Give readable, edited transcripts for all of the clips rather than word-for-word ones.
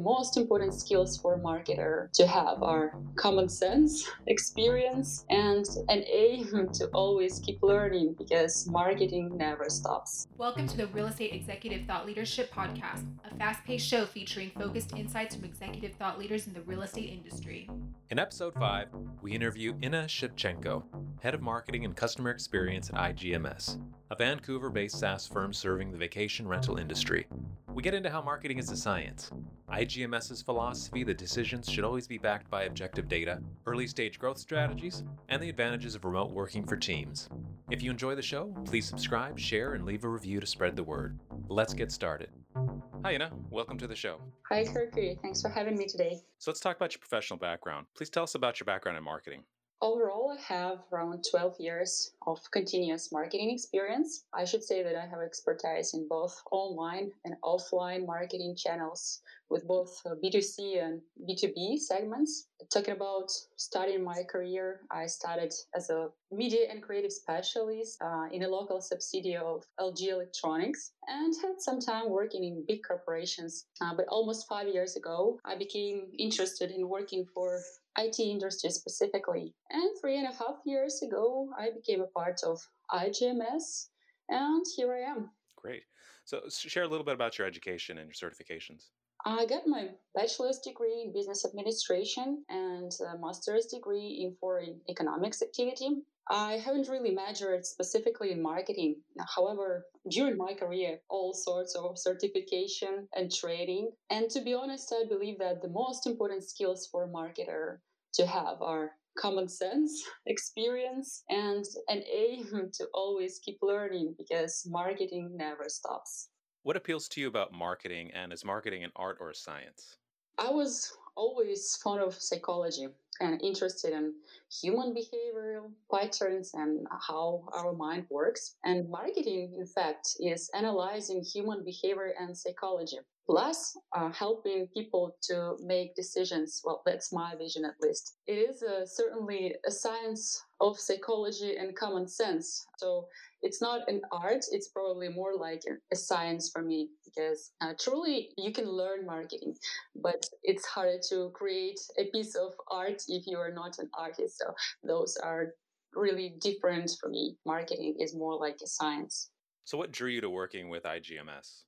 most important skills for a marketer to have are common sense, experience, and an aim to always keep learning, because marketing never stops. Welcome to the Real Estate Executive Thought Leadership Podcast, a fast-paced show featuring focused insights from executive thought leaders in the real estate industry. In episode 5, we interview Inna Shipchenko, Head of Marketing and Customer Experience at IGMS, a Vancouver-based SaaS firm serving the vacation rental industry. We get into how marketing is a science, IGMS's philosophy that decisions should always be backed by objective data, early-stage growth strategies, and the advantages of remote working for teams. If you enjoy the show, please subscribe, share, and leave a review to spread the word. Let's get started. Hi, Inna. Welcome to the show. Hi, Kirky. Thanks for having me today. So let's talk about your professional background. Please tell us about your background in marketing. Overall, I have around 12 years of continuous marketing experience. I should say that I have expertise in both online and offline marketing channels with both B2C and B2B segments. Talking about starting my career, I started as a media and creative specialist in a local subsidiary of LG Electronics and had some time working in big corporations. But almost 5 years ago, I became interested in working for IT industry specifically. And 3.5 years ago, I became a part of IGMS, and here I am. Great. So share a little bit about your education and your certifications. I got my bachelor's degree in business administration and a master's degree in foreign economics activity. I haven't really majored specifically in marketing. However, during my career, all sorts of certification and training. And to be honest, I believe that the most important skills for a marketer to have are common sense, experience, and an aim to always keep learning, because marketing never stops. What appeals to you about marketing, and is marketing an art or a science? I was always fond of psychology and interested in human behavioral patterns and how our mind works. And marketing, in fact, is analyzing human behavior and psychology, plus helping people to make decisions. Well, that's my vision, at least. It is certainly a science of psychology and common sense. So it's not an art, it's probably more like a science for me, because truly you can learn marketing, but it's harder to create a piece of art if you are not an artist. So those are really different for me. Marketing is more like a science. So what drew you to working with IGMS?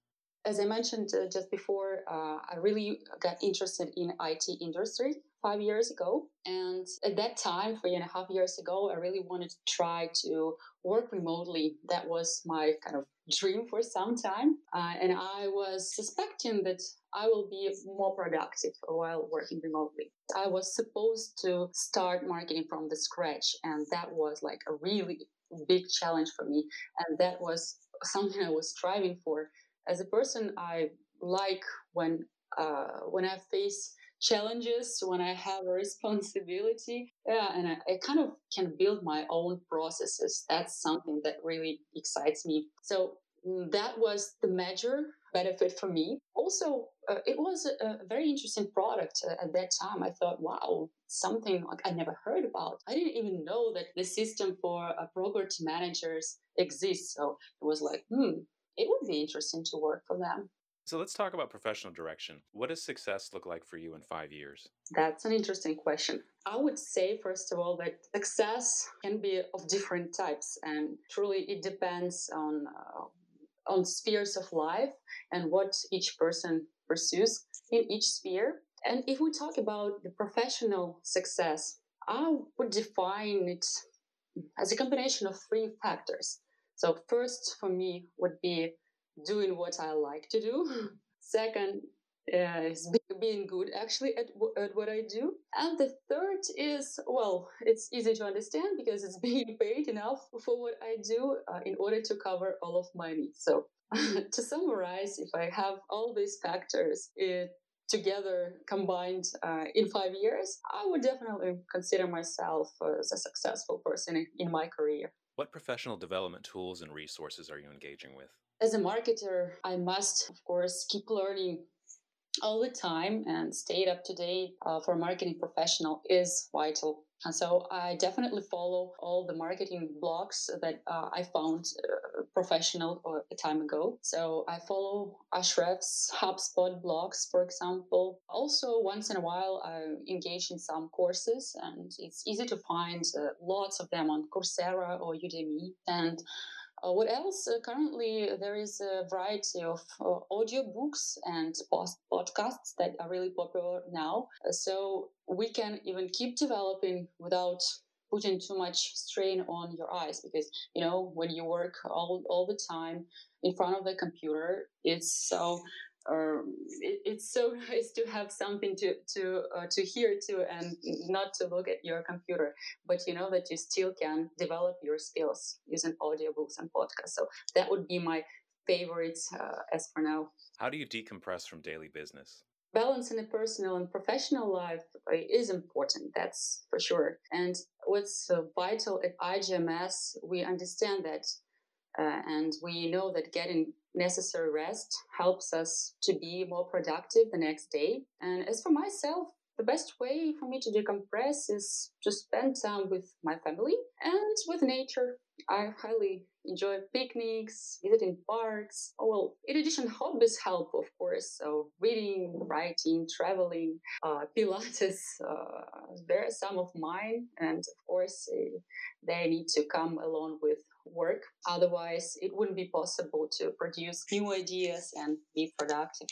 As I mentioned just before, I really got interested in IT industry 5 years ago. And at that time, 3.5 years ago, I really wanted to try to work remotely. That was my kind of dream for some time. And I was suspecting that I will be more productive while working remotely. I was supposed to start marketing from the scratch. And that was like a really big challenge for me. And that was something I was striving for. As a person, I like when I face challenges, when I have a responsibility, and I kind of can build my own processes. That's something that really excites me. So that was the major benefit for me. Also, it was a very interesting product at that time. I thought, wow, something like I never heard about. I didn't even know that the system for property managers exists. So it was like, it would be interesting to work for them. So let's talk about professional direction. What does success look like for you in 5 years? That's an interesting question. I would say, first of all, that success can be of different types, and truly it depends on spheres of life and what each person pursues in each sphere. And if we talk about the professional success, I would define it as a combination of three factors. So first, for me, would be doing what I like to do. Second is being good, actually, at what I do. And the third is, well, it's easy to understand because it's being paid enough for what I do in order to cover all of my needs. So to summarize, if I have all these factors together combined in 5 years, I would definitely consider myself as a successful person in my career. What professional development tools and resources are you engaging with? As a marketer, I must, of course, keep learning all the time and stayed up to date for a marketing professional is vital. And so I definitely follow all the marketing blogs that I found professional or a time ago. So I follow Ahrefs, HubSpot blogs, for example. Also, once in a while, I engage in some courses, and it's easy to find lots of them on Coursera or Udemy. And what else? Currently, there is a variety of audiobooks and podcasts that are really popular now. So we can even keep developing without putting too much strain on your eyes, because, you know, when you work all the time in front of the computer, it's so nice to have something to hear to and not to look at your computer, but you know that you still can develop your skills using audiobooks and podcasts. So that would be my favorites as for now. How do you decompress from daily business? Balancing the personal and professional life is important, that's for sure. And what's vital at IGMS, we understand that and we know that getting necessary rest helps us to be more productive the next day. And as for myself, the best way for me to decompress is to spend time with my family and with nature. I highly enjoy picnics, visiting parks. Oh, well, in addition, hobbies help, of course. So reading, writing, traveling, Pilates, there are some of mine. And of course, they need to come along with work. Otherwise, it wouldn't be possible to produce new ideas and be productive.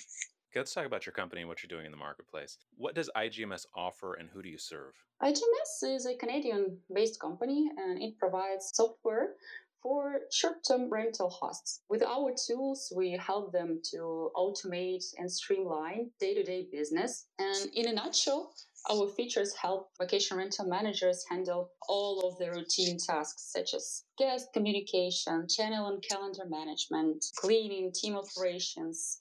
Okay, let's talk about your company and what you're doing in the marketplace. What does IGMS offer and who do you serve? IGMS is a Canadian-based company, and it provides software for short-term rental hosts. With our tools, we help them to automate and streamline day-to-day business. And in a nutshell, our features help vacation rental managers handle all of the routine tasks, such as guest communication, channel and calendar management, cleaning, team operations.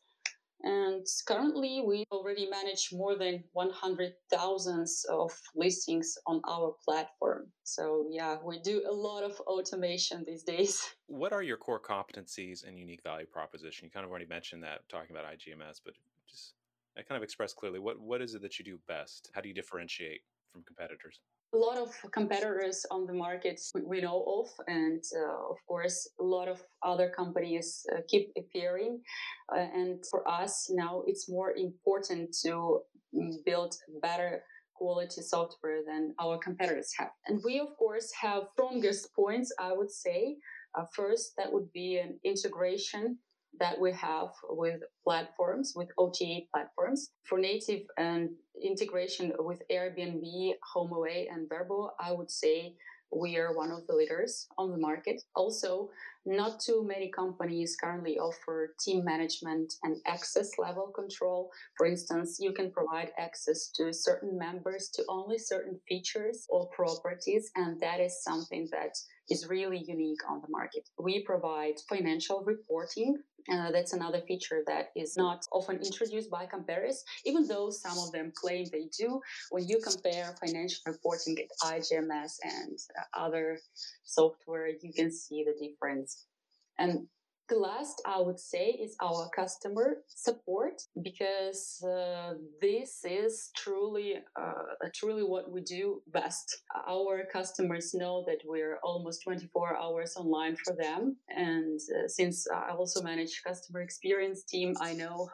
And currently, we already manage more than 100,000 of listings on our platform. So yeah, we do a lot of automation these days. What are your core competencies and unique value proposition? You kind of already mentioned that talking about IGMS, but just I kind of expressed clearly what is it that you do best? How do you differentiate from competitors? A lot of competitors on the market we know of, and of course, a lot of other companies keep appearing. And for us now, it's more important to build better quality software than our competitors have. And we, of course, have strongest points, I would say. First, that would be an integration that we have with platforms, with OTA platforms. For native and integration with Airbnb, HomeAway, and Vrbo, I would say we are one of the leaders on the market. Also, not too many companies currently offer team management and access level control. For instance, you can provide access to certain members to only certain features or properties, and that is something that is really unique on the market. We provide financial reporting. That's another feature that is not often introduced by comparers, even though some of them claim they do. When you compare financial reporting at IGMS and other software, you can see the difference. And the last, I would say, is our customer support, because this is truly what we do best. Our customers know that we're almost 24 hours online for them. And since I also manage customer experience team, I know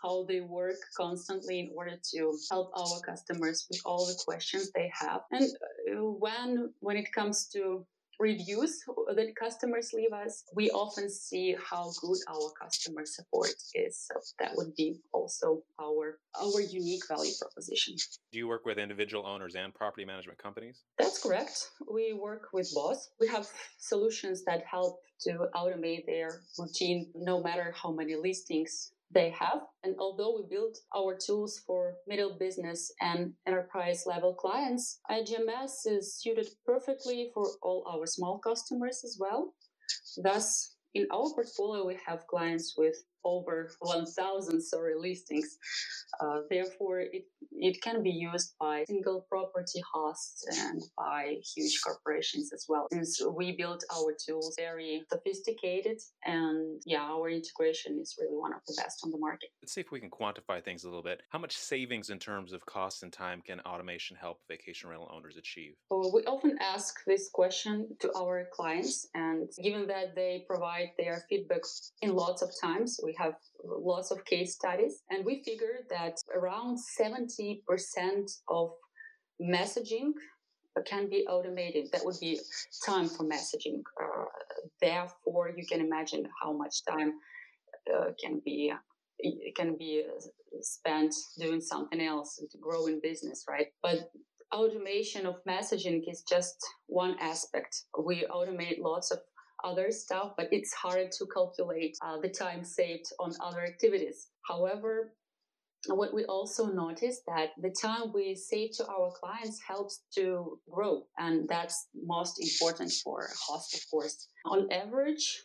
how they work constantly in order to help our customers with all the questions they have. And when it comes to reviews that customers leave us, we often see how good our customer support is. So that would be also our unique value proposition. Do you work with individual owners and property management companies? That's correct. We work with both. We have solutions that help to automate their routine, no matter how many listings they have. And although we built our tools for middle business and enterprise level clients, IGMS is suited perfectly for all our small customers as well. Thus, in our portfolio, we have clients with over 1,000 listings. Therefore, it can be used by single property hosts and by huge corporations as well. Since we built our tools very sophisticated, and our integration is really one of the best on the market. Let's see if we can quantify things a little bit. How much savings in terms of cost and time can automation help vacation rental owners achieve? Well, we often ask this question to our clients, and given that they provide their feedback in lots of times, we have lots of case studies, and we figured that around 70% of messaging can be automated. That would be time for messaging. Therefore, you can imagine how much time can be spent doing something else and to grow in business, right? But automation of messaging is just one aspect. We automate lots of other stuff, but it's hard to calculate the time saved on other activities. However, what we also noticed that the time we save to our clients helps to grow, and that's most important for hosts, of course. On average,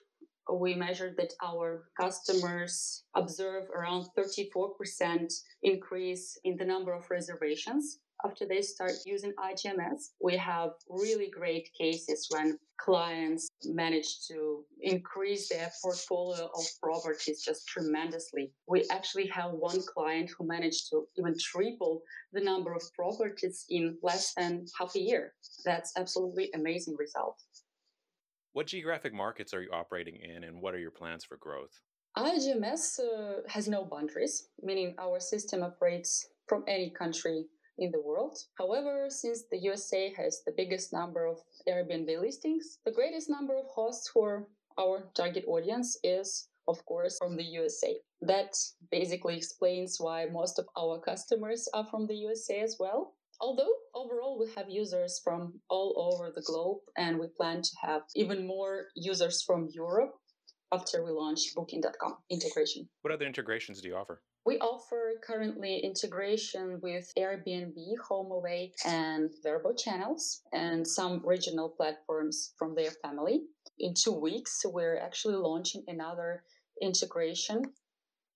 we measured that our customers observe around 34% increase in the number of reservations after they start using IGMS. We have really great cases when clients manage to increase their portfolio of properties just tremendously. We actually have one client who managed to even triple the number of properties in less than half a year. That's absolutely amazing result. What geographic markets are you operating in, and what are your plans for growth? IGMS has no boundaries, meaning our system operates from any country in the world. However, since the USA has the biggest number of Airbnb listings, the greatest number of hosts for our target audience is, of course, from the USA. That basically explains why most of our customers are from the USA as well. Although overall we have users from all over the globe, and we plan to have even more users from Europe after we launch Booking.com integration. What other integrations do you offer? We offer currently integration with Airbnb, HomeAway, and Vrbo channels, and some regional platforms from their family. In 2 weeks, we're actually launching another integration,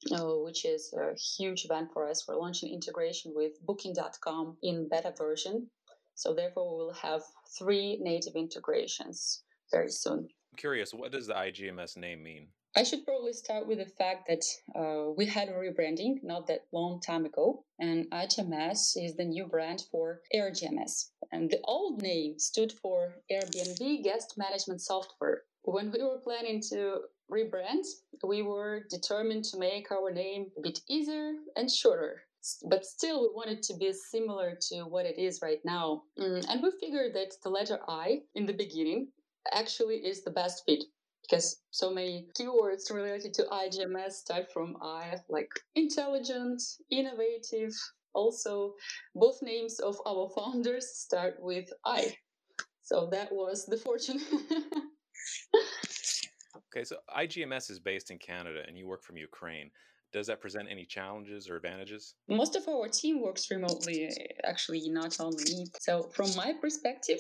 which is a huge event for us. We're launching integration with Booking.com in beta version. So therefore, we will have 3 native integrations very soon. I'm curious, what does the IGMS name mean? I should probably start with the fact that we had a rebranding not that long time ago, and IGMS is the new brand for AirGMS. And the old name stood for Airbnb Guest Management Software. When we were planning to rebrand, we were determined to make our name a bit easier and shorter. But still, we want it to be similar to what it is right now. And we figured that the letter I in the beginning actually is the best fit, because so many keywords related to IGMS start from I, like intelligent, innovative. Also, both names of our founders start with I. So that was the fortune. Okay, so IGMS is based in Canada and you work from Ukraine. Does that present any challenges or advantages? Most of our team works remotely, actually, not only me. So from my perspective,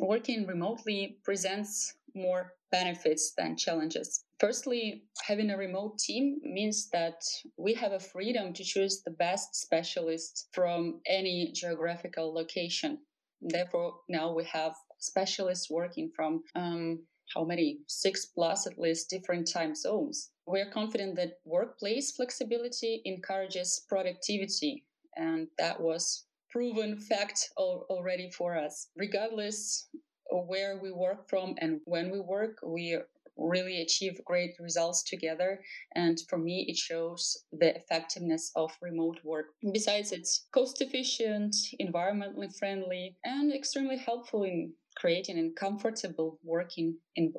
working remotely presents more benefits than challenges. Firstly, having a remote team means that we have a freedom to choose the best specialist from any geographical location. Therefore, now we have specialists working from 6+ at least different time zones. We're confident that workplace flexibility encourages productivity, and that was proven fact already for us. Regardless of where we work from and when we work, we really achieve great results together. And for me, it shows the effectiveness of remote work. Besides, it's cost-efficient, environmentally friendly, and extremely helpful in creating a comfortable working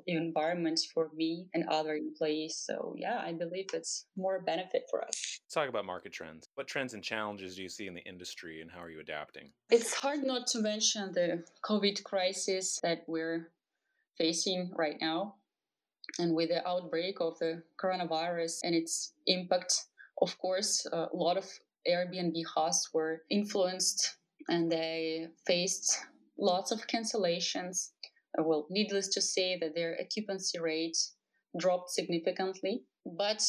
environment for me and other employees. So yeah, I believe it's more benefit for us. Let's talk about market trends. What trends and challenges do you see in the industry, and how are you adapting? It's hard not to mention the COVID crisis that we're facing right now. And with the outbreak of the coronavirus and its impact, of course, a lot of Airbnb hosts were influenced, and they faced lots of cancellations. Well, needless to say that their occupancy rate dropped significantly. But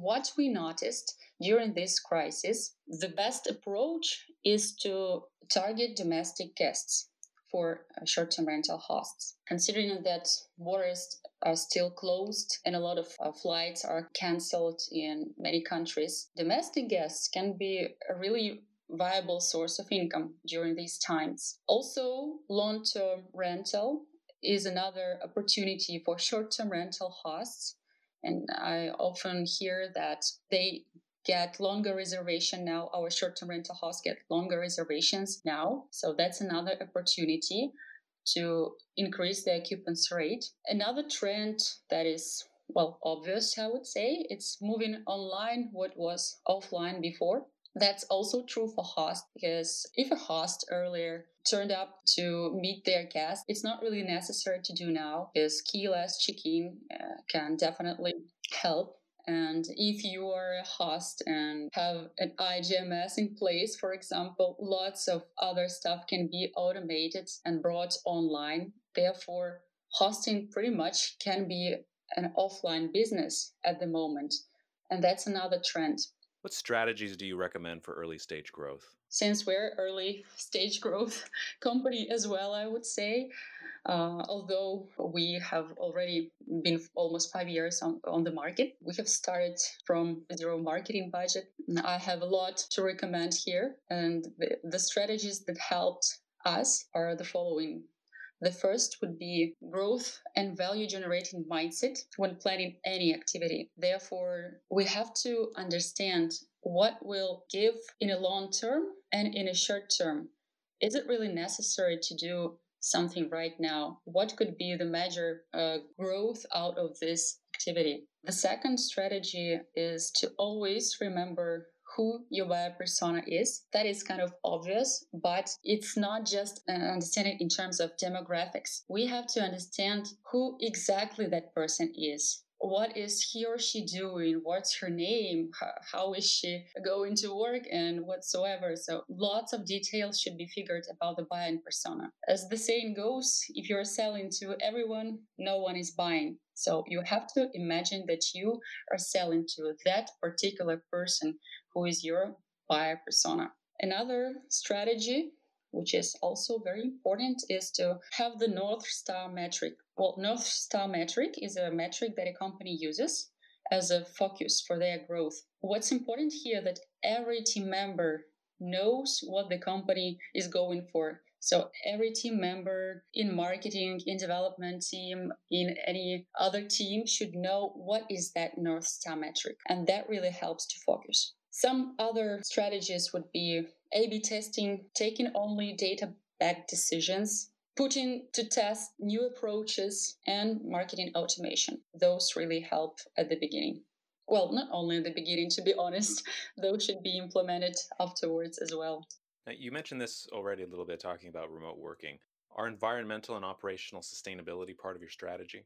what we noticed during this crisis, the best approach is to target domestic guests for short-term rental hosts. Considering that borders are still closed and a lot of flights are canceled in many countries, domestic guests can be a really viable source of income during these times. Also, long-term rental is another opportunity for short-term rental hosts. And I often hear that they get longer reservation now. Our short-term rental hosts get longer reservations now. So that's another opportunity to increase the occupancy rate. Another trend that is, well, obvious, I would say, it's moving online what was offline before. That's also true for hosts, because if a host earlier turned up to meet their guests, it's not really necessary to do now, because keyless check-in can definitely help. And if you are a host and have an IGMS in place, for example, lots of other stuff can be automated and brought online. Therefore, hosting pretty much can be an offline business at the moment. And that's another trend. What strategies do you recommend for early stage growth? Since we're early stage growth company as well, I would say, although we have already been almost 5 years on the market, we have started from zero marketing budget. I have a lot to recommend here. And the strategies that helped us are the following. The first would be growth and value-generating mindset when planning any activity. Therefore, we have to understand what will give in a long term and in a short term. Is it really necessary to do something right now? What could be the major growth out of this activity? The second strategy is to always remember who your buyer persona is. That is kind of obvious, but it's not just an understanding in terms of demographics. We have to understand who exactly that person is. What is he or she doing? What's her name? How is she going to work and whatsoever? So lots of details should be figured about the buyer persona. As the saying goes, if you're selling to everyone, no one is buying. So you have to imagine that you are selling to that particular person who is your buyer persona. Another strategy, which is also very important, is to have the North Star metric. Well, North Star metric is a metric that a company uses as a focus for their growth. What's important here that every team member knows what the company is going for. So every team member in marketing, in development team, in any other team should know what is that North Star metric. And that really helps to focus. Some other strategies would be A/B testing, taking only data-backed decisions, putting to test new approaches, and marketing automation. Those really help at the beginning. Well, not only at the beginning, to be honest, those should be implemented afterwards as well. Now, you mentioned this already a little bit, talking about remote working. Are environmental and operational sustainability part of your strategy?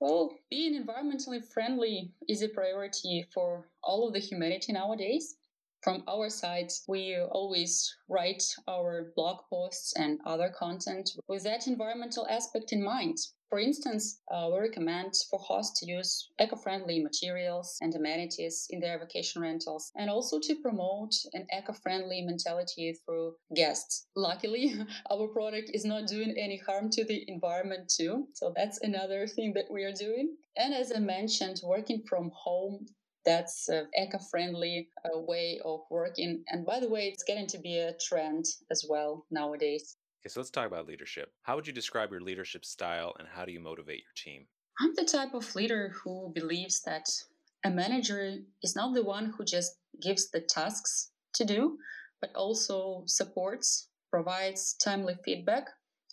Well, being environmentally friendly is a priority for all of the humanity nowadays. From our side, we always write our blog posts and other content with that environmental aspect in mind. For instance, we recommend for hosts to use eco-friendly materials and amenities in their vacation rentals, and also to promote an eco-friendly mentality through guests. Luckily, our product is not doing any harm to the environment too. So that's another thing that we are doing. And as I mentioned, working from home, that's an eco-friendly way of working. And by the way, it's getting to be a trend as well nowadays. Okay, so let's talk about leadership. How would you describe your leadership style and how do you motivate your team? I'm the type of leader who believes that a manager is not the one who just gives the tasks to do, but also supports, provides timely feedback,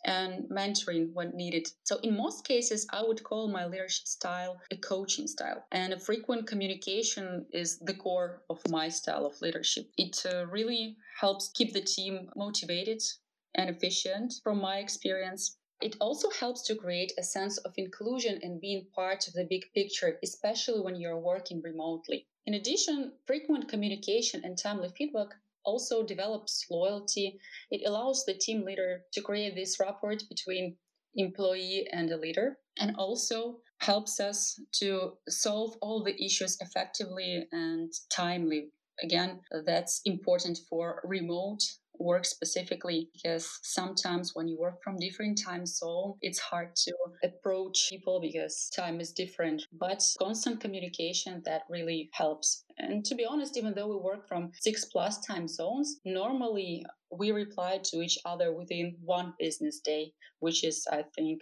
and mentoring when needed. So in most cases, I would call my leadership style a coaching style. And a frequent communication is the core of my style of leadership. It really helps keep the team motivated and efficient from my experience. It also helps to create a sense of inclusion and being part of the big picture, especially when you're working remotely. In addition, frequent communication and timely feedback also develops loyalty. It allows the team leader to create this rapport between employee and the leader. And also helps us to solve all the issues effectively and timely. Again, that's important for remote work specifically, because sometimes when you work from different time zone, it's hard to approach people because time is different. But constant communication, that really helps. And to be honest, even though we work from 6+ time zones, normally we reply to each other within 1 business day, which is, I think,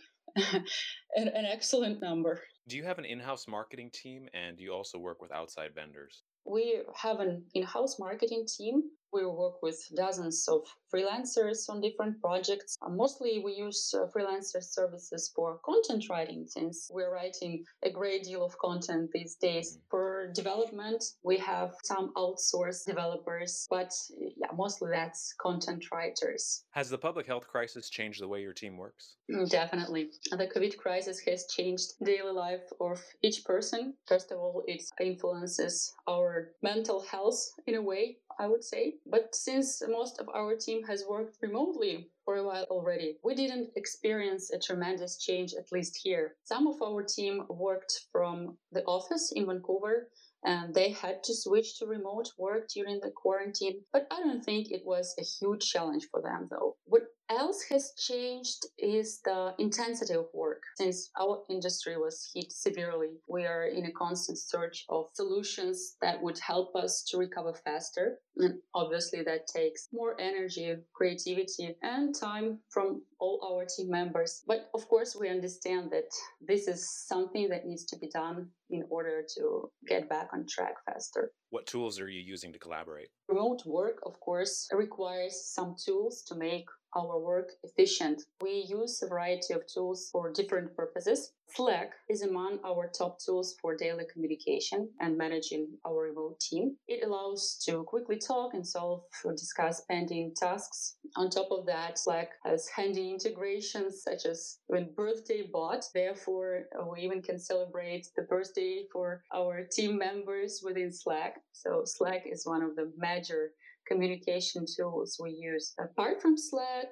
an excellent number. Do you have an in-house marketing team, and do you also work with outside vendors? We have an in-house marketing team. We work with dozens of freelancers on different projects. Mostly we use freelancer services for content writing, since we're writing a great deal of content these days. For development, we have some outsourced developers, but yeah, mostly that's content writers. Has the public health crisis changed the way your team works? Definitely. The COVID crisis has changed daily life of each person. First of all, it influences our mental health in a way, I would say. But since most of our team has worked remotely for a while already, we didn't experience a tremendous change, at least here. Some of our team worked from the office in Vancouver, and they had to switch to remote work during the quarantine. But I don't think it was a huge challenge for them, though. What else has changed is the intensity of work. Since our industry was hit severely, we are in a constant search of solutions that would help us to recover faster. And obviously that takes more energy, creativity, and time from all our team members. But of course, we understand that this is something that needs to be done in order to get back on track faster. What tools are you using to collaborate? Remote work, of course, requires some tools to make our work efficient. We use a variety of tools for different purposes. Slack is among our top tools for daily communication and managing our remote team. It allows to quickly talk and solve or discuss pending tasks. On top of that, Slack has handy integrations such as even Birthday Bot. Therefore, we even can celebrate the birthday for our team members within Slack. So Slack is one of the major communication tools we use. Apart from Slack,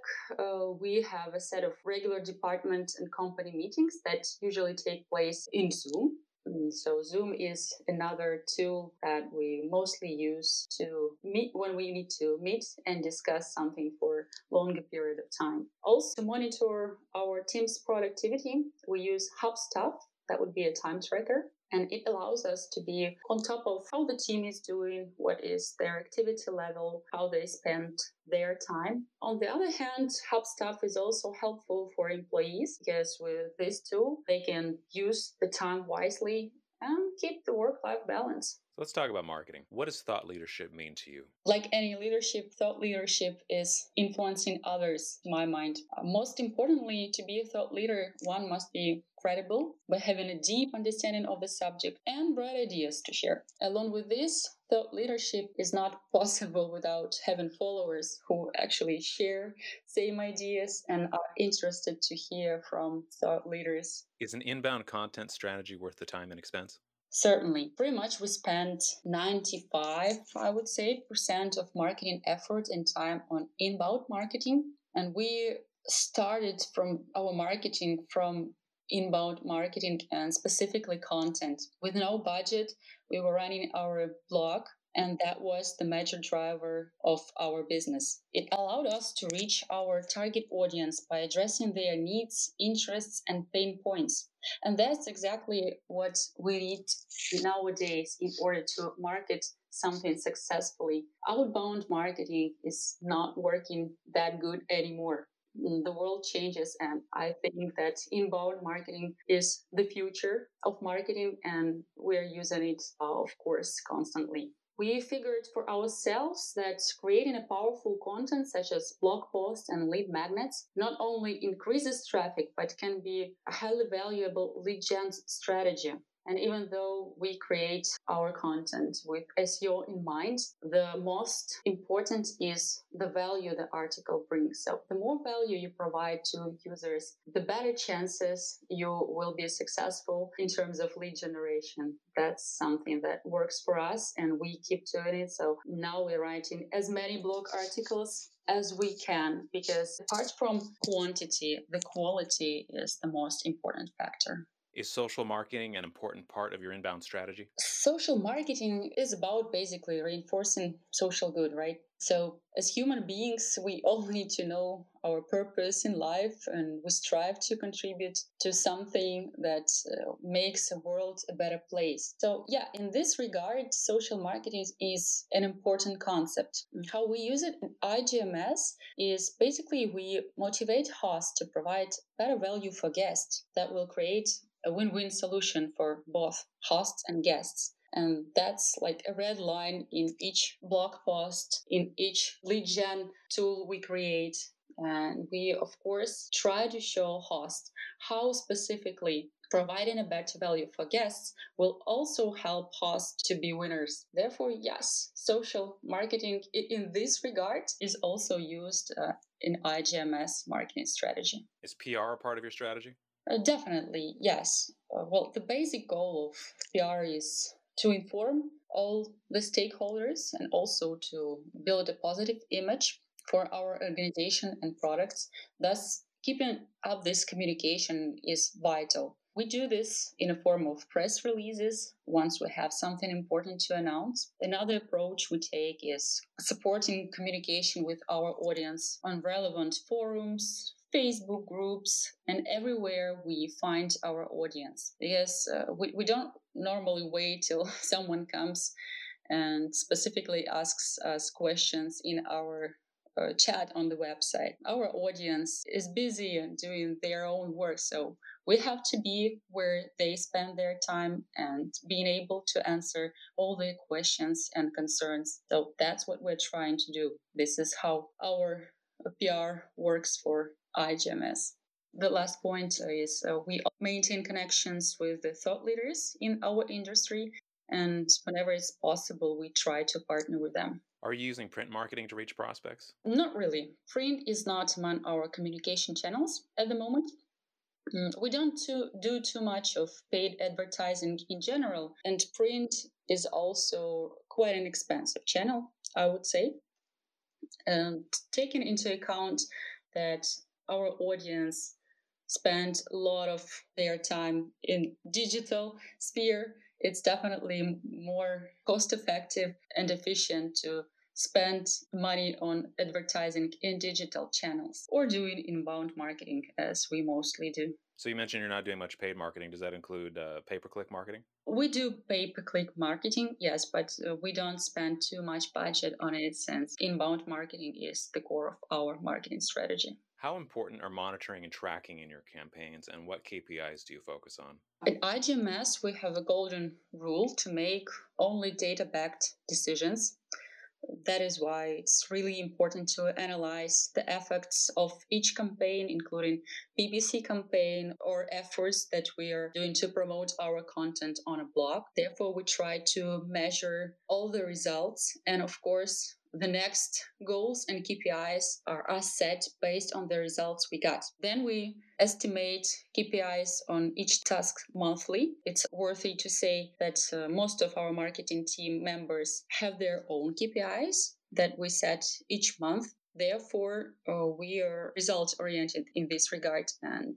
we have a set of regular department and company meetings that usually take place in Zoom. So Zoom is another tool that we mostly use to meet when we need to meet and discuss something for a longer period of time. Also, to monitor our team's productivity, we use Hubstaff. That would be a time tracker. And it allows us to be on top of how the team is doing, what is their activity level, how they spend their time. On the other hand, Hubstaff is also helpful for employees, because with this tool, they can use the time wisely and keep the work-life balance. Let's talk about marketing. What does thought leadership mean to you? Like any leadership, thought leadership is influencing others, in my mind. Most importantly, to be a thought leader, one must be credible by having a deep understanding of the subject and bright ideas to share. Along with this, thought leadership is not possible without having followers who actually share same ideas and are interested to hear from thought leaders. Is an inbound content strategy worth the time and expense? Certainly. Pretty much we spend 95% of marketing effort and time on inbound marketing. And we started from inbound marketing and specifically content. With no budget, we were running our blog, and that was the major driver of our business. It allowed us to reach our target audience by addressing their needs, interests, and pain points. And that's exactly what we need nowadays in order to market something successfully. Outbound marketing is not working that good anymore. The world changes, and I think that inbound marketing is the future of marketing, and we're using it, of course, constantly. We figured for ourselves that creating a powerful content such as blog posts and lead magnets not only increases traffic, but can be a highly valuable lead gen strategy. And even though we create our content with SEO in mind, the most important is the value the article brings. So the more value you provide to users, the better chances you will be successful in terms of lead generation. That's something that works for us, and we keep doing it. So now we're writing as many blog articles as we can, because apart from quantity, the quality is the most important factor. Is social marketing an important part of your inbound strategy? Social marketing is about basically reinforcing social good, right? So as human beings, we all need to know our purpose in life, and we strive to contribute to something that makes the world a better place. So yeah, in this regard, social marketing is an important concept. How we use it in IGMS is basically we motivate hosts to provide better value for guests that will create a win-win solution for both hosts and guests. And that's like a red line in each blog post, in each lead gen tool we create. And we, of course, try to show hosts how specifically providing a better value for guests will also help hosts to be winners. Therefore, yes, social marketing in this regard is also used in IGMS marketing strategy. Is PR a part of your strategy? Definitely, yes. Well, the basic goal of PR is to inform all the stakeholders and also to build a positive image for our organization and products. Thus, keeping up this communication is vital. We do this in a form of press releases once we have something important to announce. Another approach we take is supporting communication with our audience on relevant forums, Facebook groups, and everywhere we find our audience. Because we don't normally wait till someone comes and specifically asks us questions in our chat on the website. Our audience is busy and doing their own work, so we have to be where they spend their time and being able to answer all their questions and concerns. So that's what we're trying to do. This is how our PR works for IGMS. The last point is we maintain connections with the thought leaders in our industry, and whenever it's possible, we try to partner with them. Are you using print marketing to reach prospects? Not really. Print is not among our communication channels at the moment. We don't do too much of paid advertising in general, and print is also quite an expensive channel, I would say. And taking into account that our audience spend a lot of their time in digital sphere, it's definitely more cost-effective and efficient to spend money on advertising in digital channels or doing inbound marketing as we mostly do. So you mentioned you're not doing much paid marketing. Does that include pay-per-click marketing? We do pay-per-click marketing, yes, but we don't spend too much budget on it since inbound marketing is the core of our marketing strategy. How important are monitoring and tracking in your campaigns, and what KPIs do you focus on? At IGMS, we have a golden rule to make only data-backed decisions. That is why it's really important to analyze the effects of each campaign, including PPC campaign or efforts that we are doing to promote our content on a blog. Therefore, we try to measure all the results. And of course, the next goals and KPIs are set based on the results we got. Then we estimate KPIs on each task monthly. It's worthy to say that most of our marketing team members have their own KPIs that we set each month. Therefore, we are result-oriented in this regard, and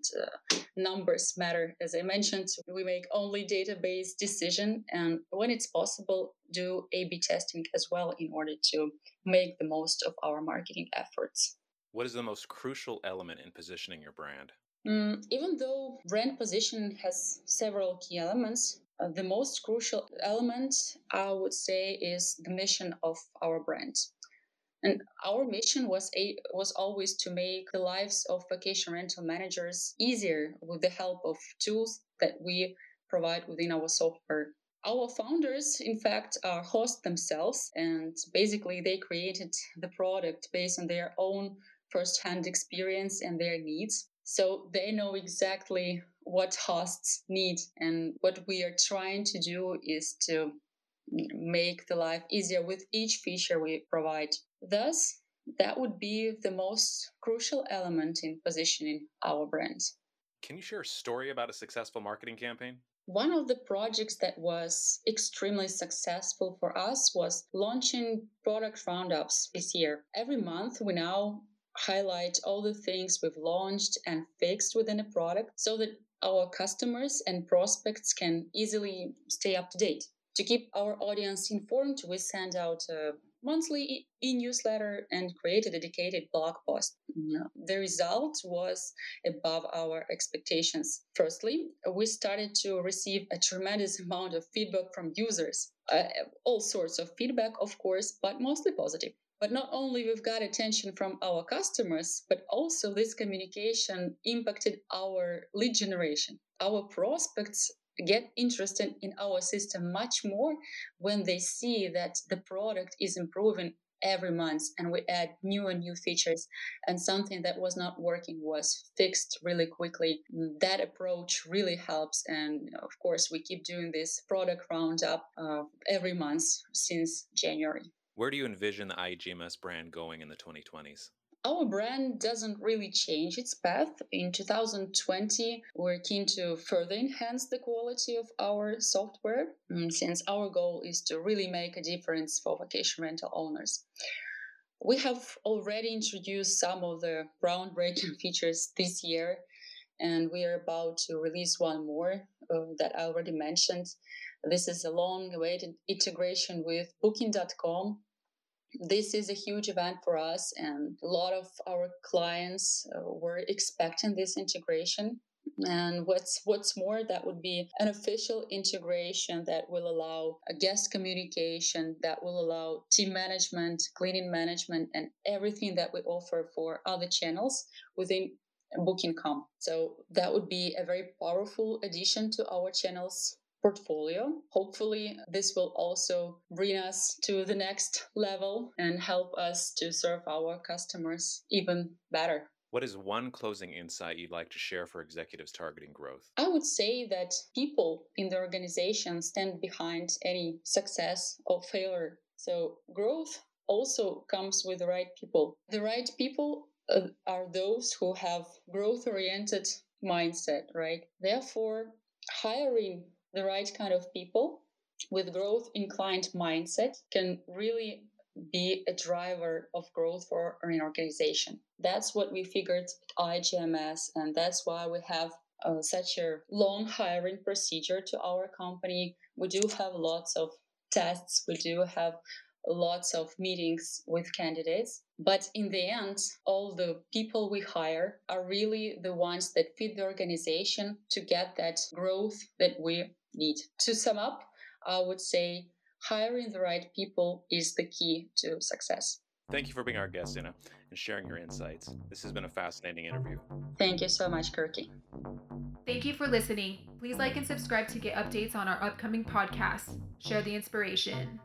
numbers matter. As I mentioned, we make only data-based decision, and when it's possible, do A/B testing as well in order to make the most of our marketing efforts. What is the most crucial element in positioning your brand? Even though brand position has several key elements, the most crucial element, I would say, is the mission of our brand. And our mission was always to make the lives of vacation rental managers easier with the help of tools that we provide within our software. Our founders, in fact, are hosts themselves, and basically they created the product based on their own first-hand experience and their needs. So they know exactly what hosts need, and what we are trying to do is to make the life easier with each feature we provide. Thus, that would be the most crucial element in positioning our brand. Can you share a story about a successful marketing campaign? One of the projects that was extremely successful for us was launching product roundups this year. Every month, we now highlight all the things we've launched and fixed within a product so that our customers and prospects can easily stay up to date. To keep our audience informed, we send out a monthly e-newsletter and create a dedicated blog post. The result was above our expectations. Firstly, we started to receive a tremendous amount of feedback from users. All sorts of feedback, of course, but mostly positive. But not only we've got attention from our customers, but also this communication impacted our lead generation. Our prospects get interested in our system much more when they see that the product is improving every month and we add new and new features, and something that was not working was fixed really quickly. That approach really helps, and of course we keep doing this product roundup every month since January. Where do you envision the IGMS brand going in the 2020s? Our brand doesn't really change its path. In 2020, we're keen to further enhance the quality of our software, since our goal is to really make a difference for vacation rental owners. We have already introduced some of the groundbreaking features this year, and we are about to release one more that I already mentioned. This is a long-awaited integration with Booking.com. This is a huge event for us, and a lot of our clients were expecting this integration. And what's more, that would be an official integration that will allow a guest communication, that will allow team management, cleaning management, and everything that we offer for other channels within Booking.com. So that would be a very powerful addition to our channels portfolio. Hopefully, this will also bring us to the next level and help us to serve our customers even better. What is one closing insight you'd like to share for executives targeting growth? I would say that people in the organization stand behind any success or failure. So growth also comes with the right people. The right people are those who have growth-oriented mindset, right? Therefore, hiring the right kind of people with growth-inclined mindset can really be a driver of growth for an organization. That's what we figured at IGMS, and that's why we have such a long hiring procedure to our company. We do have lots of tests. We do have lots of meetings with candidates. But in the end, all the people we hire are really the ones that fit the organization to get that growth that we need. To sum up, I would say hiring the right people is the key to success. Thank you for being our guest, Inna, and sharing your insights. This has been a fascinating interview. Thank you so much, Kirky. Thank you for listening. Please like and subscribe to get updates on our upcoming podcast. Share the inspiration.